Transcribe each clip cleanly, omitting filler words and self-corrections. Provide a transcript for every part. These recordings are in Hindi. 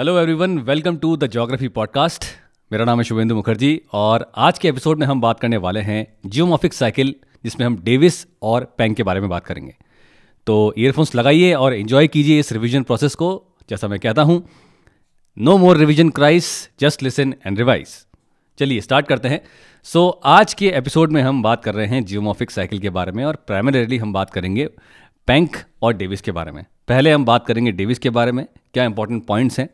Hello everyone, welcome to the geography podcast. मेरा नाम है शुभेंदु मुखर्जी और आज के एपिसोड में हम बात करने वाले हैं जियोमॉर्फिक साइकिल, जिसमें हम डेविस और पैंक के बारे में बात करेंगे। तो ईयरफोन्स लगाइए और एंजॉय कीजिए इस रिवीजन प्रोसेस को। जैसा मैं कहता हूँ, no more revision Christ, just listen and revise. चलिए स्टार्ट करते हैं। सो आज के एपिसोड में हम बात कर रहे हैं जियोमॉर्फिक साइकिल के बारे में और प्राइमरीली हम बात करेंगे पैंक और डेविस के बारे में। पहले हम बात करेंगे डेविस के बारे में, क्या इंपॉर्टेंट पॉइंट्स हैं।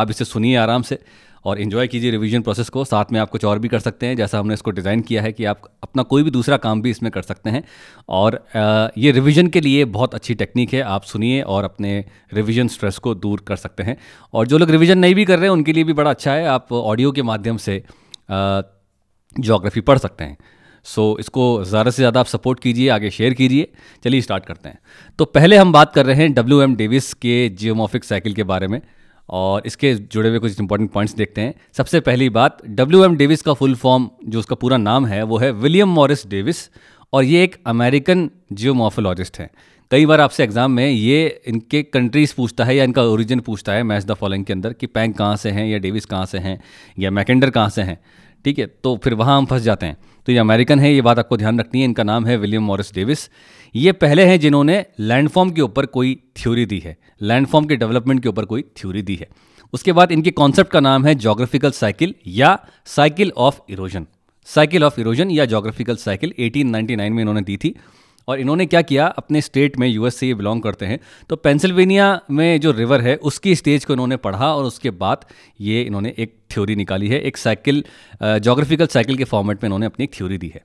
आप इसे सुनिए आराम से और एंजॉय कीजिए रिवीजन प्रोसेस को। साथ में आप कुछ और भी कर सकते हैं, जैसा हमने इसको डिज़ाइन किया है कि आप अपना कोई भी दूसरा काम भी इसमें कर सकते हैं। और ये रिवीजन के लिए बहुत अच्छी टेक्निक है। आप सुनिए और अपने रिवीजन स्ट्रेस को दूर कर सकते हैं। और जो लोग रिवीजन नहीं भी कर रहे हैं उनके लिए भी बड़ा अच्छा है, आप ऑडियो के माध्यम से ज्योग्राफी पढ़ सकते हैं। सो इसको ज़्यादा से ज़्यादा आप सपोर्ट कीजिए, आगे शेयर कीजिए। चलिए स्टार्ट करते हैं। तो पहले हम बात कर रहे हैं WM डेविस के जियोमॉर्फिक साइकिल के बारे में और इसके जुड़े हुए कुछ इंपॉर्टेंट पॉइंट्स देखते हैं। सबसे पहली बात, WM डेविस का फुल फॉर्म, जो उसका पूरा नाम है, वो है विलियम मॉरिस डेविस और ये एक अमेरिकन जियोमॉर्फोलॉजिस्ट हैं। कई बार आपसे एग्जाम में ये इनके कंट्रीज़ पूछता है या इनका ओरिजिन पूछता है मैच द फॉलोइंग के अंदर कि पैंक कहाँ से हैं या डेविस कहाँ से हैं या मैकेंडर कहाँ से हैं। ठीक है, तो फिर वहाँ हम फंस जाते हैं। तो ये अमेरिकन है, ये बात आपको ध्यान रखनी है। इनका नाम है विलियम मॉरिस डेविस। ये पहले हैं जिन्होंने लैंडफॉर्म के ऊपर कोई थ्योरी दी है, लैंडफॉर्म के डेवलपमेंट के ऊपर कोई थ्योरी दी है। उसके बाद इनके कॉन्सेप्ट का नाम है ज्योग्राफिकल साइकिल या cycle of erosion. Cycle of erosion या ज्योग्राफिकल साइकिल 1899 में इन्होंने दी थी। और इन्होंने क्या किया, अपने स्टेट में, यूएस से ये बिलोंग करते हैं, तो पेंसिल्वेनिया में जो रिवर है उसकी स्टेज को इन्होंने पढ़ा और उसके बाद ये इन्होंने एक थ्योरी निकाली है, एक साइकिल, ज्योग्राफिकल साइकिल के फॉर्मेट में इन्होंने अपनी एक थ्योरी दी है।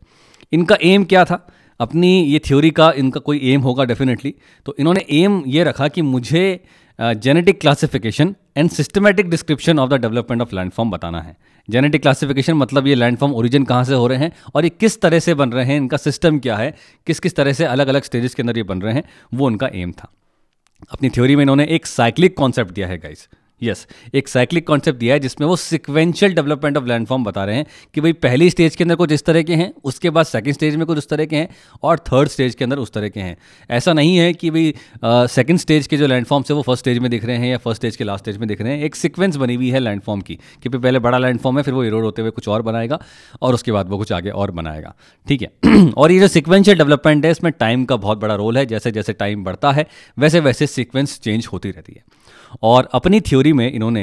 इनका एम क्या था अपनी ये थ्योरी का, इनका कोई एम होगा डेफिनेटली। तो इन्होंने एम ये रखा कि मुझे genetic classification and systematic description of the development of landform बताना है। जेनेटिक क्लासिफिकेशन मतलब ये लैंडफॉर्म ओरिजिन कहाँ से हो रहे हैं और ये किस तरह से बन रहे हैं, इनका सिस्टम क्या है, किस किस तरह से अलग अलग स्टेजेस के अंदर ये बन रहे हैं, वो उनका एम था। अपनी थ्योरी में इन्होंने एक साइक्लिक कॉन्सेप्ट दिया है गाइस। यस, एक साइक्लिक कॉन्सेप्ट दिया है जिसमें वो सिक्वेंशियल डेवलपमेंट ऑफ लैंडफॉर्म बता रहे हैं कि भाई पहली स्टेज के अंदर कुछ इस तरह के हैं, उसके बाद सेकंड स्टेज में कुछ उस तरह के हैं और थर्ड स्टेज के अंदर उस तरह के हैं। ऐसा नहीं है कि भाई सेकंड स्टेज के जो लैंडफॉर्म्स है वो फर्स्ट स्टेज में दिख रहे हैं या फर्स्ट स्टेज के लास्ट स्टेज में दिख रहे हैं। एक सिक्वेंस बनी हुई है लैंडफॉर्म की कि भाई पहले बड़ा लैंडफॉर्म है, फिर वो इरोड होते हुए कुछ और बनाएगा और उसके बाद वो कुछ आगे और बनाएगा। ठीक है, और ये जो सिक्वेंशियल डेवलपमेंट है इसमें टाइम का बहुत बड़ा रोल है। जैसे जैसे टाइम बढ़ता है वैसे वैसे सिक्वेंस चेंज होती रहती है। और अपनी थ्योरी में इन्होंने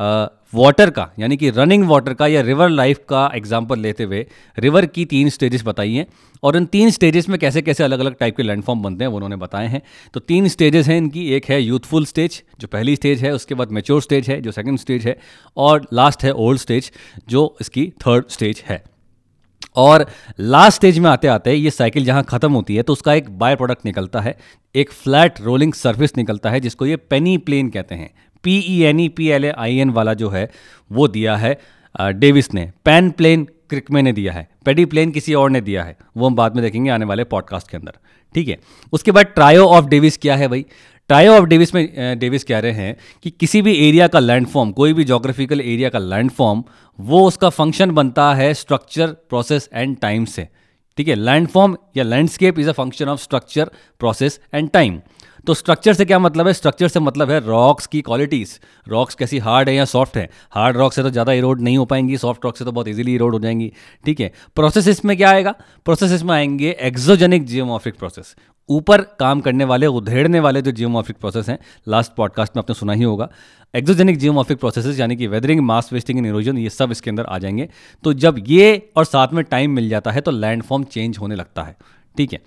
वाटर का, यानी कि रनिंग वाटर का या रिवर लाइफ का एग्जाम्पल लेते हुए रिवर की 3 स्टेजेस बताई हैं और उन 3 स्टेजेस में कैसे कैसे अलग अलग टाइप के लैंडफॉर्म बनते हैं वो उन्होंने बताए हैं। तो 3 स्टेजेस हैं इनकी। एक है यूथफुल स्टेज, जो पहली स्टेज है, उसके बाद मैच्योर स्टेज है, जो सेकंड स्टेज है, और लास्ट है ओल्ड स्टेज, जो इसकी थर्ड स्टेज है। और लास्ट स्टेज में आते आते ये साइकिल जहाँ ख़त्म होती है तो उसका एक बाय प्रोडक्ट निकलता है, एक फ्लैट रोलिंग सर्फिस निकलता है जिसको ये पेनीप्लेन कहते हैं। PENEPLAIN वाला जो है वो दिया है डेविस ने, पेनप्लेन क्रिकमे ने दिया है, पेडीप्लेन किसी और ने दिया है, वो हम बाद में देखेंगे आने वाले पॉडकास्ट के अंदर। ठीक है, उसके बाद ट्रायो ऑफ डेविस क्या है भाई। ट्रायो ऑफ डेविस में डेविस कह रहे हैं कि किसी भी एरिया का लैंडफॉर्म, कोई भी ज्योग्राफिकल एरिया का लैंडफॉर्म, वो उसका फंक्शन बनता है स्ट्रक्चर, प्रोसेस एंड टाइम से। ठीक है, लैंडफॉर्म या landscape is a function of structure, process and time. तो स्ट्रक्चर से क्या मतलब है, स्ट्रक्चर से मतलब है रॉक्स की क्वालिटीज़, रॉक्स कैसी हार्ड है या सॉफ्ट है। हार्ड रॉक से तो ज़्यादा इरोड नहीं हो पाएंगी, सॉफ्ट रॉक से तो बहुत इजीली इरोड हो जाएंगी। ठीक है, प्रोसेसेस में क्या आएगा, प्रोसेसेस में आएंगे एक्सोजेनिक जियोमॉर्फिक प्रोसेस, ऊपर काम करने वाले, उधेड़ने वाले जो जियोमॉर्फिक प्रोसेस हैं। लास्ट पॉडकास्ट में आपने सुना ही होगा, एक्सोजेनिक जियोमॉर्फिक प्रोसेसेस यानी कि weathering, mass wasting and erosion, ये सब इसके अंदर आ जाएंगे। तो जब ये और साथ में टाइम मिल जाता है तो लैंडफॉर्म चेंज होने लगता है। ठीक है,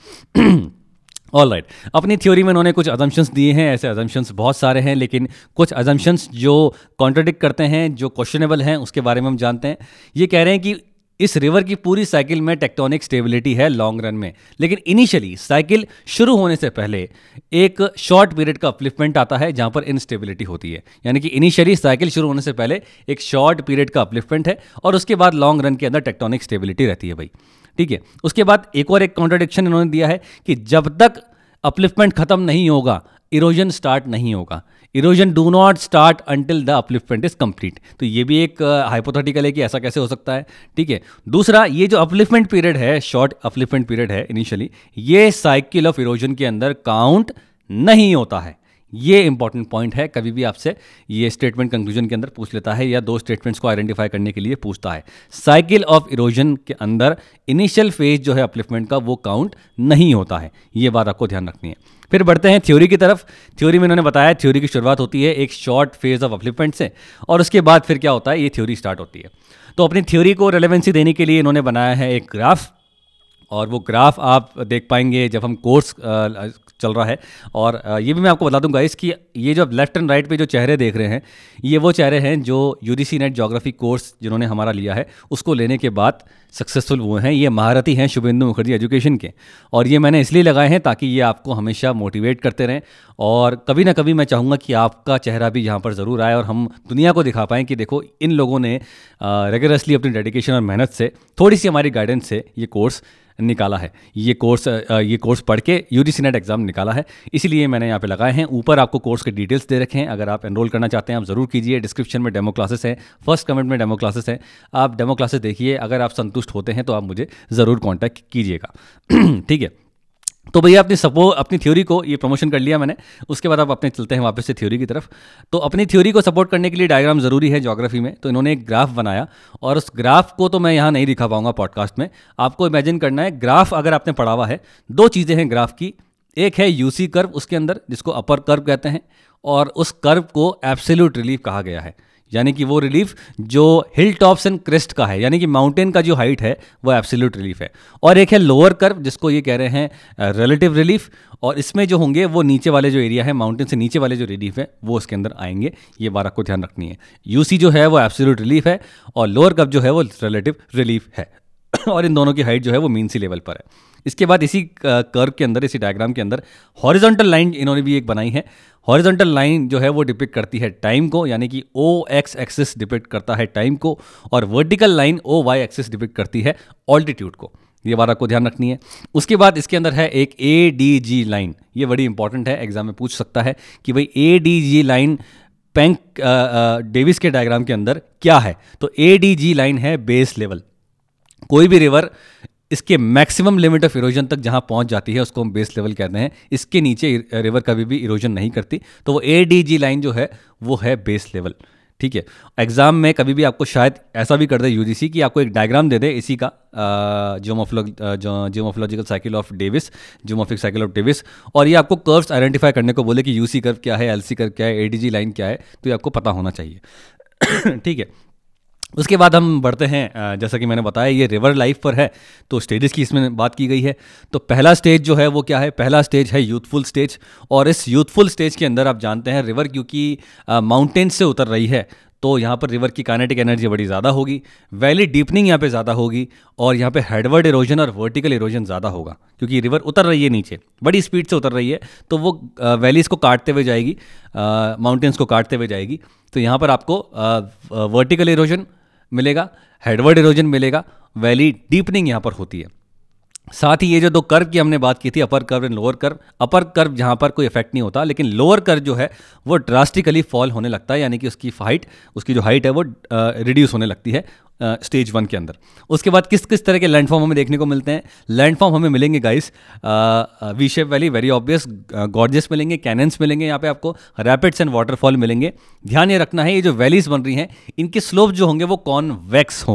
ऑलराइट। अपनी थ्योरी में उन्होंने कुछ अजम्पशंस दिए हैं। ऐसे अजम्पशंस बहुत सारे हैं, लेकिन कुछ अजम्पशंस जो कॉन्ट्रडिक्ट करते हैं, जो क्वेश्चनेबल हैं, उसके बारे में हम जानते हैं। ये कह रहे हैं कि इस रिवर की पूरी साइकिल में टेक्टोनिक स्टेबिलिटी है लॉन्ग रन में, लेकिन इनिशियली साइकिल शुरू होने से पहले एक शॉर्ट पीरियड का अपलिफ्टमेंट आता है जहाँ पर इनस्टेबिलिटी होती है। यानी कि इनिशियली साइकिल शुरू होने से पहले एक शॉर्ट पीरियड का अपलिफ्टमेंट है और उसके बाद लॉन्ग रन के अंदर टेक्टोनिक स्टेबिलिटी रहती है भाई। ठीक है, उसके बाद एक और एक कॉन्ट्रडिक्शन इन्होंने दिया है कि जब तक अपलिफ्टमेंट खत्म नहीं होगा इरोजन स्टार्ट नहीं होगा, erosion do not start until the upliftment is complete. तो ये भी एक हाइपोथेटिकल है कि ऐसा कैसे हो सकता है। ठीक है, दूसरा ये जो अपलिफ्टमेंट पीरियड है, शॉर्ट अपलिफ्टमेंट पीरियड है इनिशियली, ये साइकिल ऑफ इरोजन के अंदर काउंट नहीं होता है। ये इंपॉर्टेंट पॉइंट है, कभी भी आपसे ये स्टेटमेंट कंक्लूजन के अंदर पूछ लेता है या दो स्टेटमेंट्स को आइडेंटिफाई करने के लिए पूछता है। साइकिल ऑफ इरोजन के अंदर इनिशियल फेज जो है अपलिफ्टमेंट का वो काउंट नहीं होता है, ये बात आपको ध्यान रखनी है। फिर बढ़ते हैं थ्योरी की तरफ। थ्योरी में इन्होंने बताया थ्योरी की शुरुआत होती है एक शॉर्ट फेज ऑफ अपलिफ्टमेंट से और उसके बाद फिर क्या होता है, ये थ्योरी स्टार्ट होती है। तो अपनी थ्योरी को रेलेवेंसी देने के लिए इन्होंने बनाया है एक ग्राफ, और वो ग्राफ आप देख पाएंगे जब हम कोर्स चल रहा है। और ये भी मैं आपको बता दूंगा इसकी, ये जो लेफ्ट एंड राइट पे जो चेहरे देख रहे हैं ये वो चेहरे हैं जो यूजीसी नेट ज्योग्राफी कोर्स जिन्होंने हमारा लिया है उसको लेने के बाद सक्सेसफुल हुए हैं। ये महारथी हैं शुभेंदु मुखर्जी एजुकेशन के, और ये मैंने इसलिए लगाए हैं ताकि ये आपको हमेशा मोटिवेट करते रहें और कभी ना कभी मैं चाहूँगा कि आपका चेहरा भी यहाँ पर ज़रूर आए और हम दुनिया को दिखा पाएँ कि देखो इन लोगों ने रेगुलसली अपनी डेडिकेशन और मेहनत से, थोड़ी सी हमारी गाइडेंस से ये कोर्स निकाला है, ये कोर्स पढ़ के यूजीसी नेट एग्ज़ाम निकाला है। इसीलिए मैंने यहाँ पे लगाए हैं। ऊपर आपको कोर्स के डिटेल्स दे रखे हैं, अगर आप एनरोल करना चाहते हैं आप ज़रूर कीजिए। डिस्क्रिप्शन में डेमो क्लासेस हैं, फर्स्ट कमेंट में डेमो क्लासेस हैं, आप डेमो क्लासेस देखिए। अगर आप संतुष्ट होते हैं तो आप मुझे ज़रूर कॉन्टैक्ट कीजिएगा, ठीक है। तो भैया अपनी थ्योरी को ये प्रमोशन कर लिया मैंने, उसके बाद आप अपने चलते हैं वापस से थ्योरी की तरफ। तो अपनी थ्योरी को सपोर्ट करने के लिए डायग्राम ज़रूरी है ज्योग्राफी में, तो इन्होंने एक ग्राफ बनाया और उस ग्राफ को तो मैं यहाँ नहीं दिखा पाऊँगा पॉडकास्ट में, आपको इमेजिन करना है। ग्राफ अगर आपने पढ़ा हुआ है, दो चीज़ें हैं ग्राफ की, एक है यूसी कर्व उसके अंदर जिसको अपर कर्व कहते हैं, और उस कर्व को एब्सोल्यूट रिलीफ कहा गया है, यानी कि वो रिलीफ जो हिल टॉप्स एंड क्रेस्ट का है, यानी कि माउंटेन का जो हाइट है वो एब्सोल्यूट रिलीफ है। और एक है लोअर कर्व जिसको ये कह रहे हैं रिलेटिव रिलीफ, और इसमें जो होंगे वो नीचे वाले जो एरिया है, माउंटेन से नीचे वाले जो रिलीफ है वो उसके अंदर आएंगे। ये बात आपको ध्यान रखनी है। यूसी जो है वो एब्सोल्यूट रिलीफ है और लोअर कर्व जो है वो रिलेटिव रिलीफ है, और इन दोनों की हाइट जो है वो मीन सी लेवल पर है। इसके बाद इसी कर्व के अंदर, इसी डायग्राम के अंदर हॉरिजॉन्टल लाइन इन्होंने भी एक बनाई है। हॉरिजॉन्टल लाइन जो है वो डिपिक्ट करती है टाइम को, यानी कि ओ एक्स एक्सिस डिपिक्ट करता है टाइम को, और vertical line O Y axis depict करती है ऑल्टीट्यूड को। ये बात आपको ध्यान रखनी है। उसके बाद इसके अंदर है एक ए डी जी लाइन, ये बड़ी इंपॉर्टेंट है, एग्जाम में पूछ सकता है कि भाई A D G line Penck Davis के डायग्राम के अंदर क्या है। तो ए डी जी लाइन है बेस लेवल, कोई भी रिवर इसके मैक्सिमम लिमिट ऑफ इरोजन तक जहां पहुंच जाती है उसको हम बेस लेवल कहते हैं, इसके नीचे रिवर कभी भी इरोजन नहीं करती। तो वो एडीजी लाइन जो है वो है बेस लेवल, ठीक है। एग्जाम में कभी भी आपको शायद ऐसा भी कर दे यूजीसी कि आपको एक डायग्राम दे दे इसी का, geomorphological cycle of Davis, geomorphic cycle of Davis, और ये आपको कर्व्स आइडेंटिफाई करने को बोले कि यूसी कर्व क्या है, एलसी कर्व क्या है, एडीजी लाइन क्या है, तो ये आपको पता होना चाहिए, ठीक है। उसके बाद हम बढ़ते हैं, जैसा कि मैंने बताया ये रिवर लाइफ पर है तो स्टेजेस की इसमें बात की गई है। तो पहला स्टेज जो है वो क्या है, पहला स्टेज है यूथफुल स्टेज, और इस यूथफुल स्टेज के अंदर आप जानते हैं रिवर क्योंकि माउंटेन से उतर रही है तो यहाँ पर रिवर की काइनेटिक एनर्जी बड़ी ज़्यादा होगी, वैली डीपनिंग यहाँ पे ज़्यादा होगी, और यहाँ पे हेडवर्ड इरोजन और वर्टिकल इरोजन ज़्यादा होगा क्योंकि रिवर उतर रही है नीचे, बड़ी स्पीड से उतर रही है तो वो वैलीज़ को काटते हुए जाएगी, माउंटेन्स को काटते हुए जाएगी। तो यहाँ पर आपको वर्टिकल इरोजन मिलेगा, हेडवर्ड इरोजन मिलेगा, वैली डीपनिंग यहाँ पर होती है। साथ ही ये जो दो कर्व की हमने बात की थी, upper curve and lower curve, upper curve जहाँ पर कोई इफेक्ट नहीं होता, लेकिन लोअर कर्व जो है वो ड्रास्टिकली फॉल होने लगता है, यानी कि उसकी जो हाइट है वो रिड्यूस होने लगती है स्टेज वन के अंदर। उसके बाद किस किस तरह के लैंडफॉर्म हमें देखने को मिलते हैं, लैंडफॉर्म हमें मिलेंगे guys, V shape valley very obvious, gorges मिलेंगे, कैनन्स मिलेंगे, यहाँ पे आपको रैपिड्स एंड वाटरफॉल मिलेंगे। ध्यान ये रखना है ये जो वैलीज बन रही हैं इनके स्लोप जो होंगे वो कॉन्वेक्स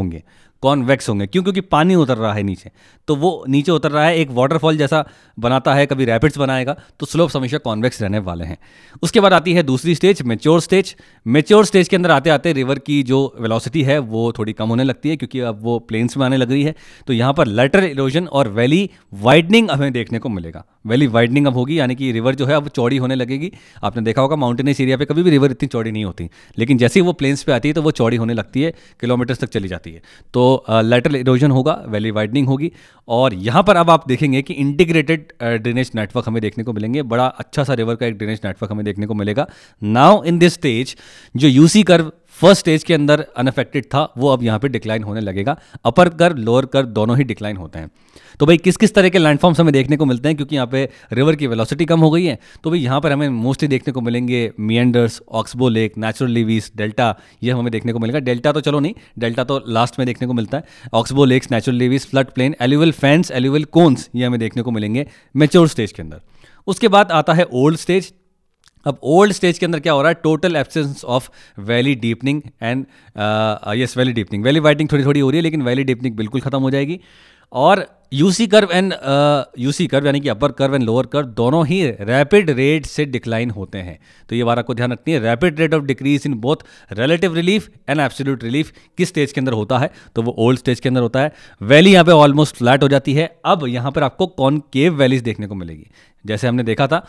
होंगे, क्यों? क्योंकि पानी उतर रहा है नीचे, तो वो नीचे उतर रहा है, एक वाटरफॉल जैसा बनाता है, कभी रैपिड्स बनाएगा, तो स्लोप्स हमेशा कॉन्वेक्स रहने वाले हैं। उसके बाद आती है दूसरी stage, mature stage. Mature stage के अंदर आते आते रिवर की जो वेलोसिटी है वो थोड़ी कम होने लगती है क्योंकि अब वो प्लेन्स में आने लग रही है, तो यहाँ पर लैटरल इरोजन और वैली वाइडनिंग हमें देखने को मिलेगा। वैली वाइडनिंग अब होगी, यानी कि रिवर जो है अब चौड़ी होने लगेगी। आपने देखा होगा माउंटेनियस एरिया पे कभी भी रिवर इतनी चौड़ी नहीं होती, लेकिन जैसे ही वो प्लेन्स पे आती है तो वो चौड़ी होने लगती है, किलोमीटर्स तक चली जाती है। तो लैटरल इरोजन होगा, वैली वाइडनिंग होगी, और यहाँ पर अब आप देखेंगे कि इंटीग्रेटेड ड्रेनेज नेटवर्क हमें देखने को मिलेंगे, बड़ा अच्छा सा रिवर का एक ड्रेनेज नेटवर्क हमें देखने को मिलेगा। नाउ इन दिस स्टेज जो यूसी कर्व फर्स्ट स्टेज के अंदर अनअफेक्टेड था वो अब यहाँ पे डिक्लाइन होने लगेगा, अपर कर्व लोअर कर्व दोनों ही डिक्लाइन होते हैं। तो भाई किस किस तरह के लैंडफॉर्म्स हमें देखने को मिलते हैं, क्योंकि यहाँ पे रिवर की वेलोसिटी कम हो गई है तो भाई यहाँ पर हमें मोस्टली देखने को मिलेंगे meanders, oxbow lake, natural levees, delta, ये हमें देखने को मिलेगा। डेल्टा तो चलो नहीं, डेल्टा तो लास्ट में देखने को मिलता है, oxbow lakes, natural levees, flood plain, alluvial fans, alluvial cones, ये हमें देखने को मिलेंगे मैच्योर स्टेज के अंदर। उसके बाद आता है ओल्ड स्टेज। अब ओल्ड स्टेज के अंदर क्या हो रहा है, total absence of valley deepening and yes valley deepening, valley widening थोड़ी थोड़ी हो रही है लेकिन वैली डीपनिंग बिल्कुल खत्म हो जाएगी। और UC curve and UC curve यानी कि upper curve and lower curve दोनों ही रैपिड रेट से डिक्लाइन होते हैं। तो ये बात आपको ध्यान रखनी है, rapid rate of decrease in both relative relief and absolute relief किस स्टेज के अंदर होता है, तो वो ओल्ड स्टेज के अंदर होता है। वैली यहाँ पे ऑलमोस्ट फ्लैट हो जाती है। अब यहाँ पर आपको कॉनकेव वैलीज देखने को मिलेगी, जैसे हमने देखा था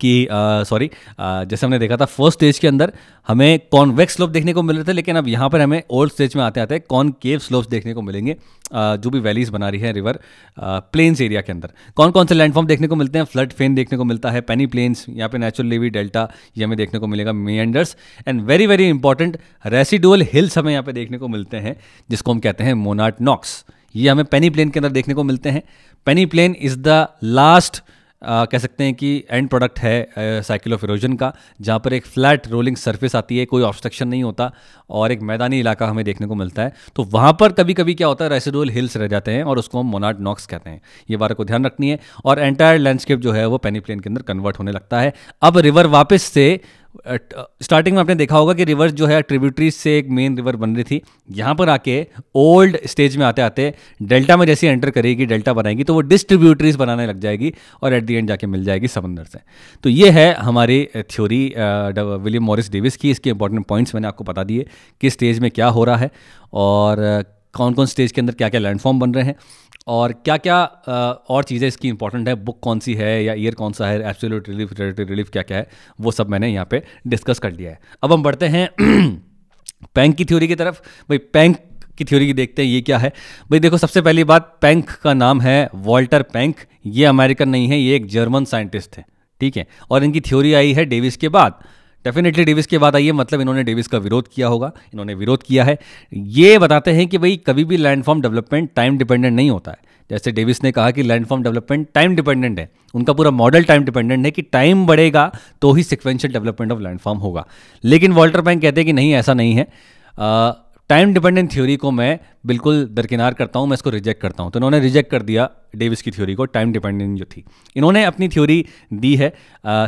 कि जैसे हमने देखा था फर्स्ट स्टेज के अंदर हमें कॉन्वेक्स स्लोप देखने को मिल रहे थे, लेकिन अब यहाँ पर हमें ओल्ड स्टेज में आते आते कॉनकेव स्लोप्स देखने को मिलेंगे। जो भी वैलीज बना रही है रिवर प्लेन्स एरिया के अंदर कौन कौन से लैंडफॉर्म देखने को मिलते हैं, फ्लड फेन देखने को मिलता है, पेनी प्लेन्स, यहाँ पे नेचुरल लेवी डेल्टा ये हमें देखने को मिलेगा, meanders and very very important residual hills हमें यहाँ पे देखने को मिलते हैं जिसको हम कहते हैं मोनाडनॉक्स। ये हमें पेनी प्लेन के अंदर देखने को मिलते हैं। Peneplain is the last कह सकते हैं कि एंड प्रोडक्ट है साइकिल ऑफ इरोजन का, जहाँ पर एक फ्लैट रोलिंग सरफेस आती है, कोई ऑब्स्ट्रक्शन नहीं होता और एक मैदानी इलाका हमें देखने को मिलता है। तो वहाँ पर कभी कभी क्या होता है, रेसिडुअल हिल्स रह जाते हैं और उसको हम मोनाडनॉक्स कहते हैं। ये बात को ध्यान रखनी है। और एंटायर लैंडस्केप जो है वो पेनीप्लेन के अंदर कन्वर्ट होने लगता है। अब रिवर वापस से स्टार्टिंग में आपने देखा होगा कि रिवर जो है ट्रिब्यूटरीज से एक मेन रिवर बन रही थी, यहाँ पर आके ओल्ड स्टेज में आते आते डेल्टा में जैसे एंटर करेगी, डेल्टा बनाएगी तो वो डिस्ट्रीब्यूटरीज बनाने लग जाएगी और एट द एंड जाके मिल जाएगी समंदर से। तो ये है हमारी थ्योरी विलियम मॉरिस डेविस की। इसके इंपॉर्टेंट पॉइंट्स मैंने आपको बता दिए किस स्टेज में क्या हो रहा है और कौन कौन स्टेज के अंदर क्या क्या लैंडफॉर्म बन रहे हैं और क्या क्या और चीज़ें इसकी इंपॉर्टेंट है, बुक कौन सी है या ईयर कौन सा है, एब्सोल्यूट रिलीफ रिलेटिव रिलीफ क्या क्या है, वो सब मैंने यहाँ पे डिस्कस कर लिया है। अब हम बढ़ते हैं पैंक की थ्योरी की तरफ। भाई पैंक की थ्योरी की देखते हैं ये क्या है। भाई देखो, सबसे पहली बात, पैंक का नाम है वॉल्टर पैंक। ये अमेरिकन नहीं है, ये एक जर्मन साइंटिस्ट थे, ठीक है। और इनकी थ्योरी आई है डेविस के बाद, डेफिनेटली डेविस के बाद आई है, मतलब इन्होंने डेविस का विरोध किया होगा, इन्होंने विरोध किया है। ये बताते हैं कि भाई कभी भी लैंडफॉर्म डेवलपमेंट टाइम डिपेंडेंट नहीं होता है। जैसे डेविस ने कहा कि लैंडफॉर्म डेवलपमेंट टाइम डिपेंडेंट है, उनका पूरा मॉडल टाइम डिपेंडेंट है कि टाइम बढ़ेगा तो ही सिक्वेंशियल डेवलपमेंट ऑफ लैंडफॉर्म होगा। लेकिन वॉल्टर पैंक कहते हैं कि नहीं, ऐसा नहीं है। टाइम डिपेंडेंट थ्योरी को मैं बिल्कुल दरकिनार करता हूँ, मैं इसको रिजेक्ट करता हूँ। तो इन्होंने रिजेक्ट कर दिया डेविस की थ्योरी को, टाइम डिपेंडेंट जो थी। इन्होंने अपनी थ्योरी दी है,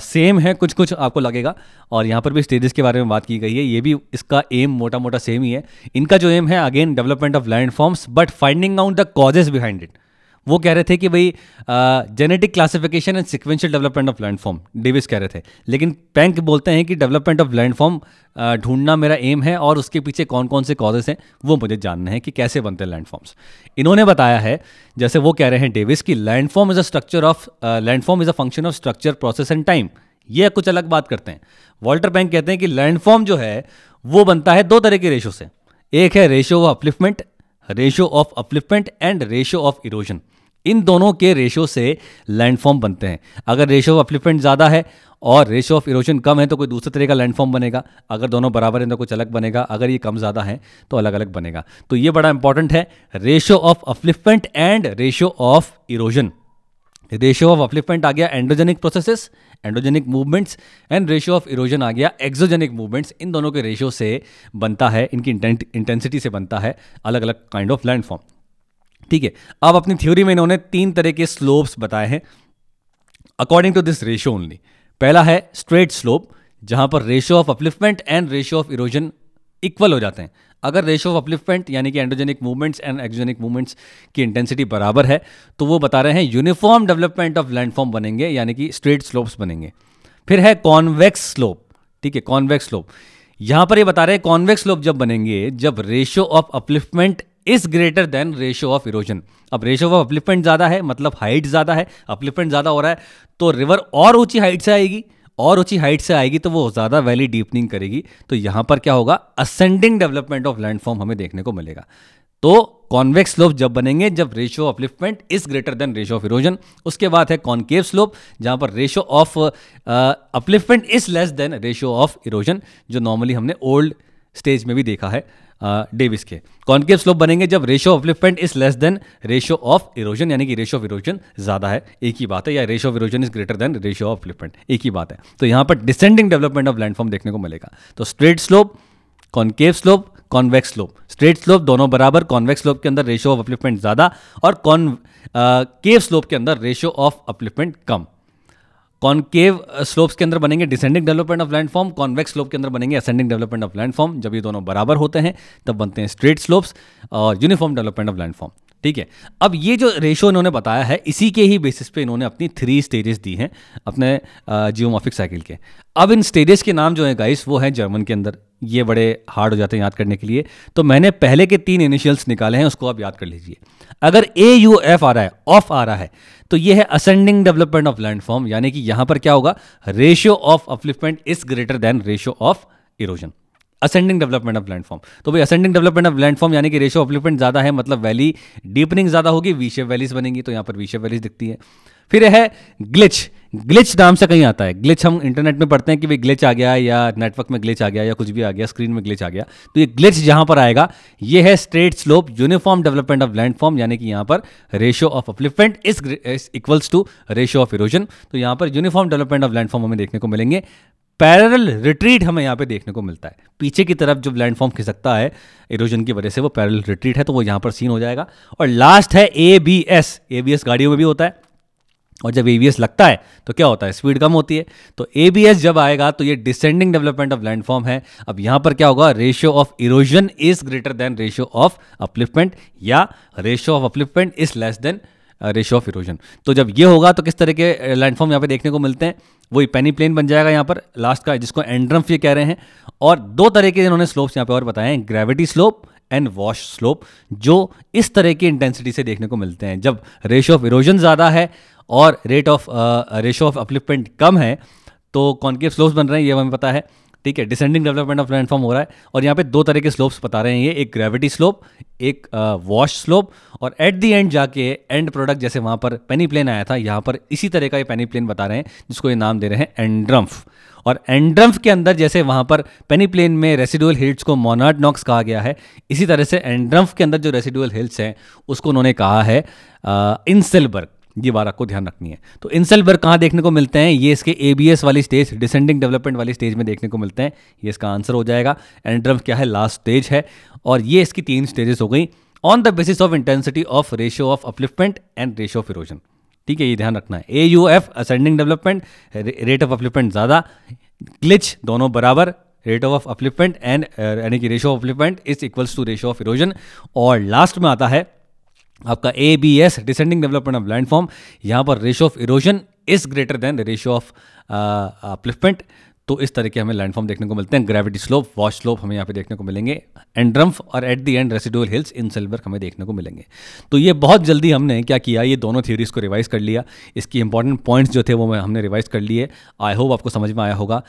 सेम है कुछ कुछ आपको लगेगा, और यहाँ पर भी स्टेजेस के बारे में बात की गई है। ये भी इसका एम मोटा मोटा सेम ही है। इनका जो एम है again development of landforms but finding out the causes behind it. वो कह रहे थे कि भाई genetic classification and sequential development of landform Davis कह रहे थे, लेकिन पैंक बोलते हैं कि डेवलपमेंट ऑफ लैंडफॉर्म ढूंढना मेरा एम है और उसके पीछे कौन कौन से कॉजेस हैं वो मुझे जानने हैं कि कैसे बनते हैं लैंडफॉर्म्स। इन्होंने बताया है, जैसे वो कह रहे हैं डेविस की landform is a function of structure, process and time. ये कुछ अलग बात करते हैं। वॉल्टर पैंक कहते हैं कि लैंडफॉर्म जो है वो बनता है दो तरह के रेशो से, एक है ratio of upliftment and ratio of erosion. इन दोनों के रेशो से लैंडफॉर्म बनते हैं। अगर रेशो ऑफ अपलिफ्टमेंट ज़्यादा है और रेशो ऑफ इरोजन कम है तो कोई दूसरे तरह का लैंडफॉर्म बनेगा, अगर दोनों बराबर हैं तो कुछ अलग बनेगा, अगर ये कम ज़्यादा है तो अलग अलग बनेगा। तो ये बड़ा इंपॉर्टेंट है, ratio of upliftment and ratio of erosion. Ratio of upliftment आ गया endogenic processes, endogenic movements, and ratio of erosion आ गया एक्सोजेनिक मूवमेंट्स। इन दोनों के रेशो से बनता है, इनकी इंटेंसिटी से बनता है अलग अलग काइंड ऑफ लैंडफॉर्म, ठीक है। अब अपनी थ्योरी में इन्होंने तीन तरह के स्लोप्स बताए हैं according to this ratio only. पहला है स्ट्रेट स्लोप, जहां पर ratio of upliftment and ratio of erosion equal हो जाते हैं। अगर रेशो ऑफ अपलिफ्टमेंट यानी कि endogenic movements and exogenic movements की इंटेंसिटी बराबर है तो वो बता रहे हैं यूनिफॉर्म डेवलपमेंट ऑफ लैंडफॉर्म बनेंगे, यानी कि स्ट्रेट स्लोप्स बनेंगे। फिर है कॉन्वेक्स स्लोप, ठीक है, कॉन्वेक्स स्लोप। यहाँ पर ये बता रहे हैं कॉन्वेक्स स्लोप जब बनेंगे जब ratio of upliftment is greater than ratio of erosion. अब रेशो ऑफ अपलिफ्टमेंट ज़्यादा है मतलब हाइट ज़्यादा है, अपलिफ्टमेंट ज़्यादा हो रहा है तो रिवर और ऊंची हाइट से आएगी, और ऊंची हाइट से आएगी तो वो ज़्यादा वैली डीपनिंग करेगी। तो यहाँ पर क्या होगा, असेंडिंग डेवलपमेंट ऑफ लैंडफॉर्म हमें देखने को मिलेगा। तो कॉन्वेक्स स्लोप जब बनेंगे जब ratio upliftment is greater than ratio of erosion. उसके बाद है कॉन्केव स्लोप, जहाँ पर ratio of upliftment is less than ratio of erosion, जो नॉर्मली हमने ओल्ड स्टेज में भी देखा है डेविस के। कॉन्केव स्लोप बनेंगे जब ratio of upliftment is less than ratio of erosion, यानी कि रेशो ऑफ इरोजन ज़्यादा है, एक ही बात है, या ratio of erosion is greater than ratio of upliftment, एक ही बात है। तो यहाँ पर डिसेंडिंग डेवलपमेंट ऑफ लैंडफॉर्म देखने को मिलेगा। तो straight slope, concave slope, convex slope. Straight slope दोनों बराबर, कॉन्वेक्स स्लोप के अंदर रेशो ऑफ अपलिफ्टमेंट ज़्यादा और केव स्लोप के अंदर रेशो ऑफ अपलिफ्टमेंट कम। कॉन्केव स्लोप्स के अंदर बनेंगे descending development of landform, convex slope के अंदर बनेंगे असेंडिंग डेवलपमेंट ऑफ लैंडफॉर्म। जब ये दोनों बराबर होते हैं तब बनते हैं स्ट्रेट स्लोप्स और यूनिफॉर्म डेवलपमेंट ऑफ लैंडफॉर्म। ठीक है, अब ये जो रेशो इन्होंने बताया है इसी के ही बेसिस पे इन्होंने अपनी 3 स्टेजेस दी हैं अपने जियोमॉर्फिक साइकिल के। अब इन स्टेजेस के नाम जो है गाइस वो है जर्मन के अंदर, ये बड़े हार्ड हो जाते हैं याद करने के लिए, तो मैंने पहले के 3 इनिशियल्स निकाले हैं उसको आप याद कर लीजिए। अगर ए यू एफ आ रहा है, ऑफ आ रहा है, तो ये है असेंडिंग डेवलपमेंट ऑफ लैंडफॉर्म, यानी कि यहाँ पर क्या होगा, ratio of upliftment is greater than ratio of erosion, ascending development of landform. तो भाई असेंडिंग डेवलपमेंट ऑफ लैंडफॉर्म यानी कि रेशियो ऑफ अपलिफ्टमेंट ज़्यादा है, मतलब वैली डीपनिंग ज़्यादा होगी, वी शेप वैलीज बनेंगी, तो यहाँ पर वी शेप वैलीज दिखती है। फिर है ग्लिच, ग्लिच नाम से कहीं आता है, ग्लिच हम इंटरनेट में पढ़ते हैं कि भाई ग्लिच आ गया या नेटवर्क में ग्लिच आ गया या कुछ भी आ गया, स्क्रीन में ग्लिच आ गया, तो ये ग्लिच जहाँ पर आएगा ये है straight slope uniform development of landform, यानी कि यहाँ पर ratio of upliftment is equals to ratio of erosion. तो यहाँ पर यूनिफॉर्म डेवलपमेंट ऑफ लैंडफॉर्म हमें देखने को मिलेंगे। पैरेलल रिट्रीट हमें यहाँ पे देखने को मिलता है, पीछे की तरफ जब लैंडफॉर्म खिसकता है इरोजन की वजह से वो पैरेलल रिट्रीट है, तो वो यहाँ पर सीन हो जाएगा। और लास्ट है एबीएस, एबीएस गाड़ियों में भी होता है, और जब एबीएस लगता है तो क्या होता है, स्पीड कम होती है, तो एबीएस जब आएगा तो ये डिसेंडिंग डेवलपमेंट ऑफ लैंडफॉर्म है। अब यहाँ पर क्या होगा, ratio of erosion is greater than ratio of upliftment या ratio of upliftment is less than ratio of erosion. तो जब ये होगा तो किस तरह के लैंडफॉर्म यहाँ पे देखने को मिलते हैं, वही पेनीप्लेन बन जाएगा यहाँ पर लास्ट का, जिसको एंडम्फ ये कह रहे हैं। और 2 तरह के इन्होंने स्लोप्स यहाँ पे और बताए हैं, gravity slope and wash slope, जो इस तरह की इंटेंसिटी से देखने को मिलते हैं। जब रेशियो ऑफ इरोजन ज़्यादा है और rate of ratio of upliftment कम है तो कॉन्केव स्लोप्स बन रहे हैं, ये हमें पता है। ठीक है, डिसेंडिंग डेवलपमेंट ऑफ लैंडफॉर्म हो रहा है, और यहाँ पे 2 तरह के स्लोप्स बता रहे हैं ये, एक ग्रेविटी स्लोप, एक वॉश स्लोप। और एट दी एंड जाके एंड प्रोडक्ट, जैसे वहाँ पर पेनीप्लेन आया था, यहाँ पर इसी तरह का ये पेनीप्लेन बता रहे हैं, जिसको ये नाम दे रहे हैं एंडम्फ। और एंडम्फ के अंदर जैसे वहाँ पर पेनीप्लेन में रेसिडुअल हिल्स को मोनाडनॉक्स कहा गया है, इसी तरह से एंडम्फ के अंदर जो रेसिडुअल हिल्स हैं उसको उन्होंने कहा है इंसेलबर्ग। ये बात को ध्यान रखनी है। तो इंसेलबर्ग कहाँ देखने को मिलते हैं, ये इसके एबीएस वाली स्टेज, डिसेंडिंग डेवलपमेंट वाली स्टेज में देखने को मिलते हैं, ये इसका आंसर हो जाएगा। एंडम्फ क्या है, लास्ट स्टेज है, और ये इसकी 3 स्टेजेस हो गई on the basis of intensity of ratio of upliftment and ratio of erosion. ठीक है, ये ध्यान रखना है। A U F ascending development, rate of upliftment ज़्यादा, ग्लिच दोनों बराबर, रेट ऑफ अपलिफ्टमेंट एंड यानी कि ratio of upliftment is equals to ratio of erosion. और लास्ट में आता है आपका ABS, descending development of landform, यहाँ पर ratio of erosion is greater than ratio of upliftment. तो इस तरह के हमें लैंडफॉर्म देखने को मिलते हैं, ग्रेविटी स्लोप, वॉश स्लोप हमें यहाँ पे देखने को मिलेंगे, एंडम्फ, और at the end residual hills inselberg हमें देखने को मिलेंगे। तो ये बहुत जल्दी हमने क्या किया, ये दोनों थ्योरीज को रिवाइज कर लिया, इसकी इंपॉर्टेंट पॉइंट्स जो थे वो हमने रिवाइज कर लिए। आई होप आपको समझ में आया होगा।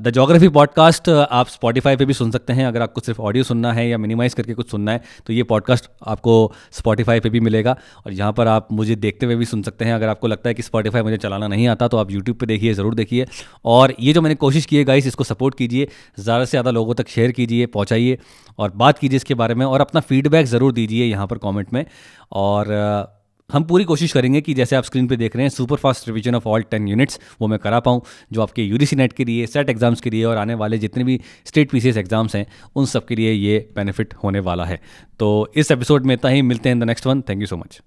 द ज्योग्राफी पॉडकास्ट आप स्पॉटीफाई पे भी सुन सकते हैं, अगर आपको सिर्फ ऑडियो सुनना है या मिनिमाइज करके कुछ सुनना है तो ये पॉडकास्ट आपको स्पॉटीफाई पे भी मिलेगा, और यहाँ पर आप मुझे देखते हुए भी सुन सकते हैं। अगर आपको लगता है कि स्पॉटीफाई मुझे चलाना नहीं आता तो आप यूट्यूब पे देखिए, ज़रूर देखिए। और ये जो मैंने कोशिश की है गाइस, इसको सपोर्ट कीजिए, ज़्यादा से ज़्यादा लोगों तक शेयर कीजिए, पहुँचाइए, और बात कीजिए इसके बारे में, और अपना फीडबैक ज़रूर दीजिए यहाँ पर कॉमेंट में। और हम पूरी कोशिश करेंगे कि जैसे आप स्क्रीन पे देख रहे हैं super fast revision of all 10 units वो मैं करा पाऊँ, जो आपके यूजीसी नेट के लिए, सेट एग्जाम्स के लिए, और आने वाले जितने भी स्टेट पीसीएस एग्जाम्स हैं उन सब के लिए ये बेनिफिट होने वाला है। तो इस एपिसोड में इतना ही, मिलते हैं in the next one. Thank you so much.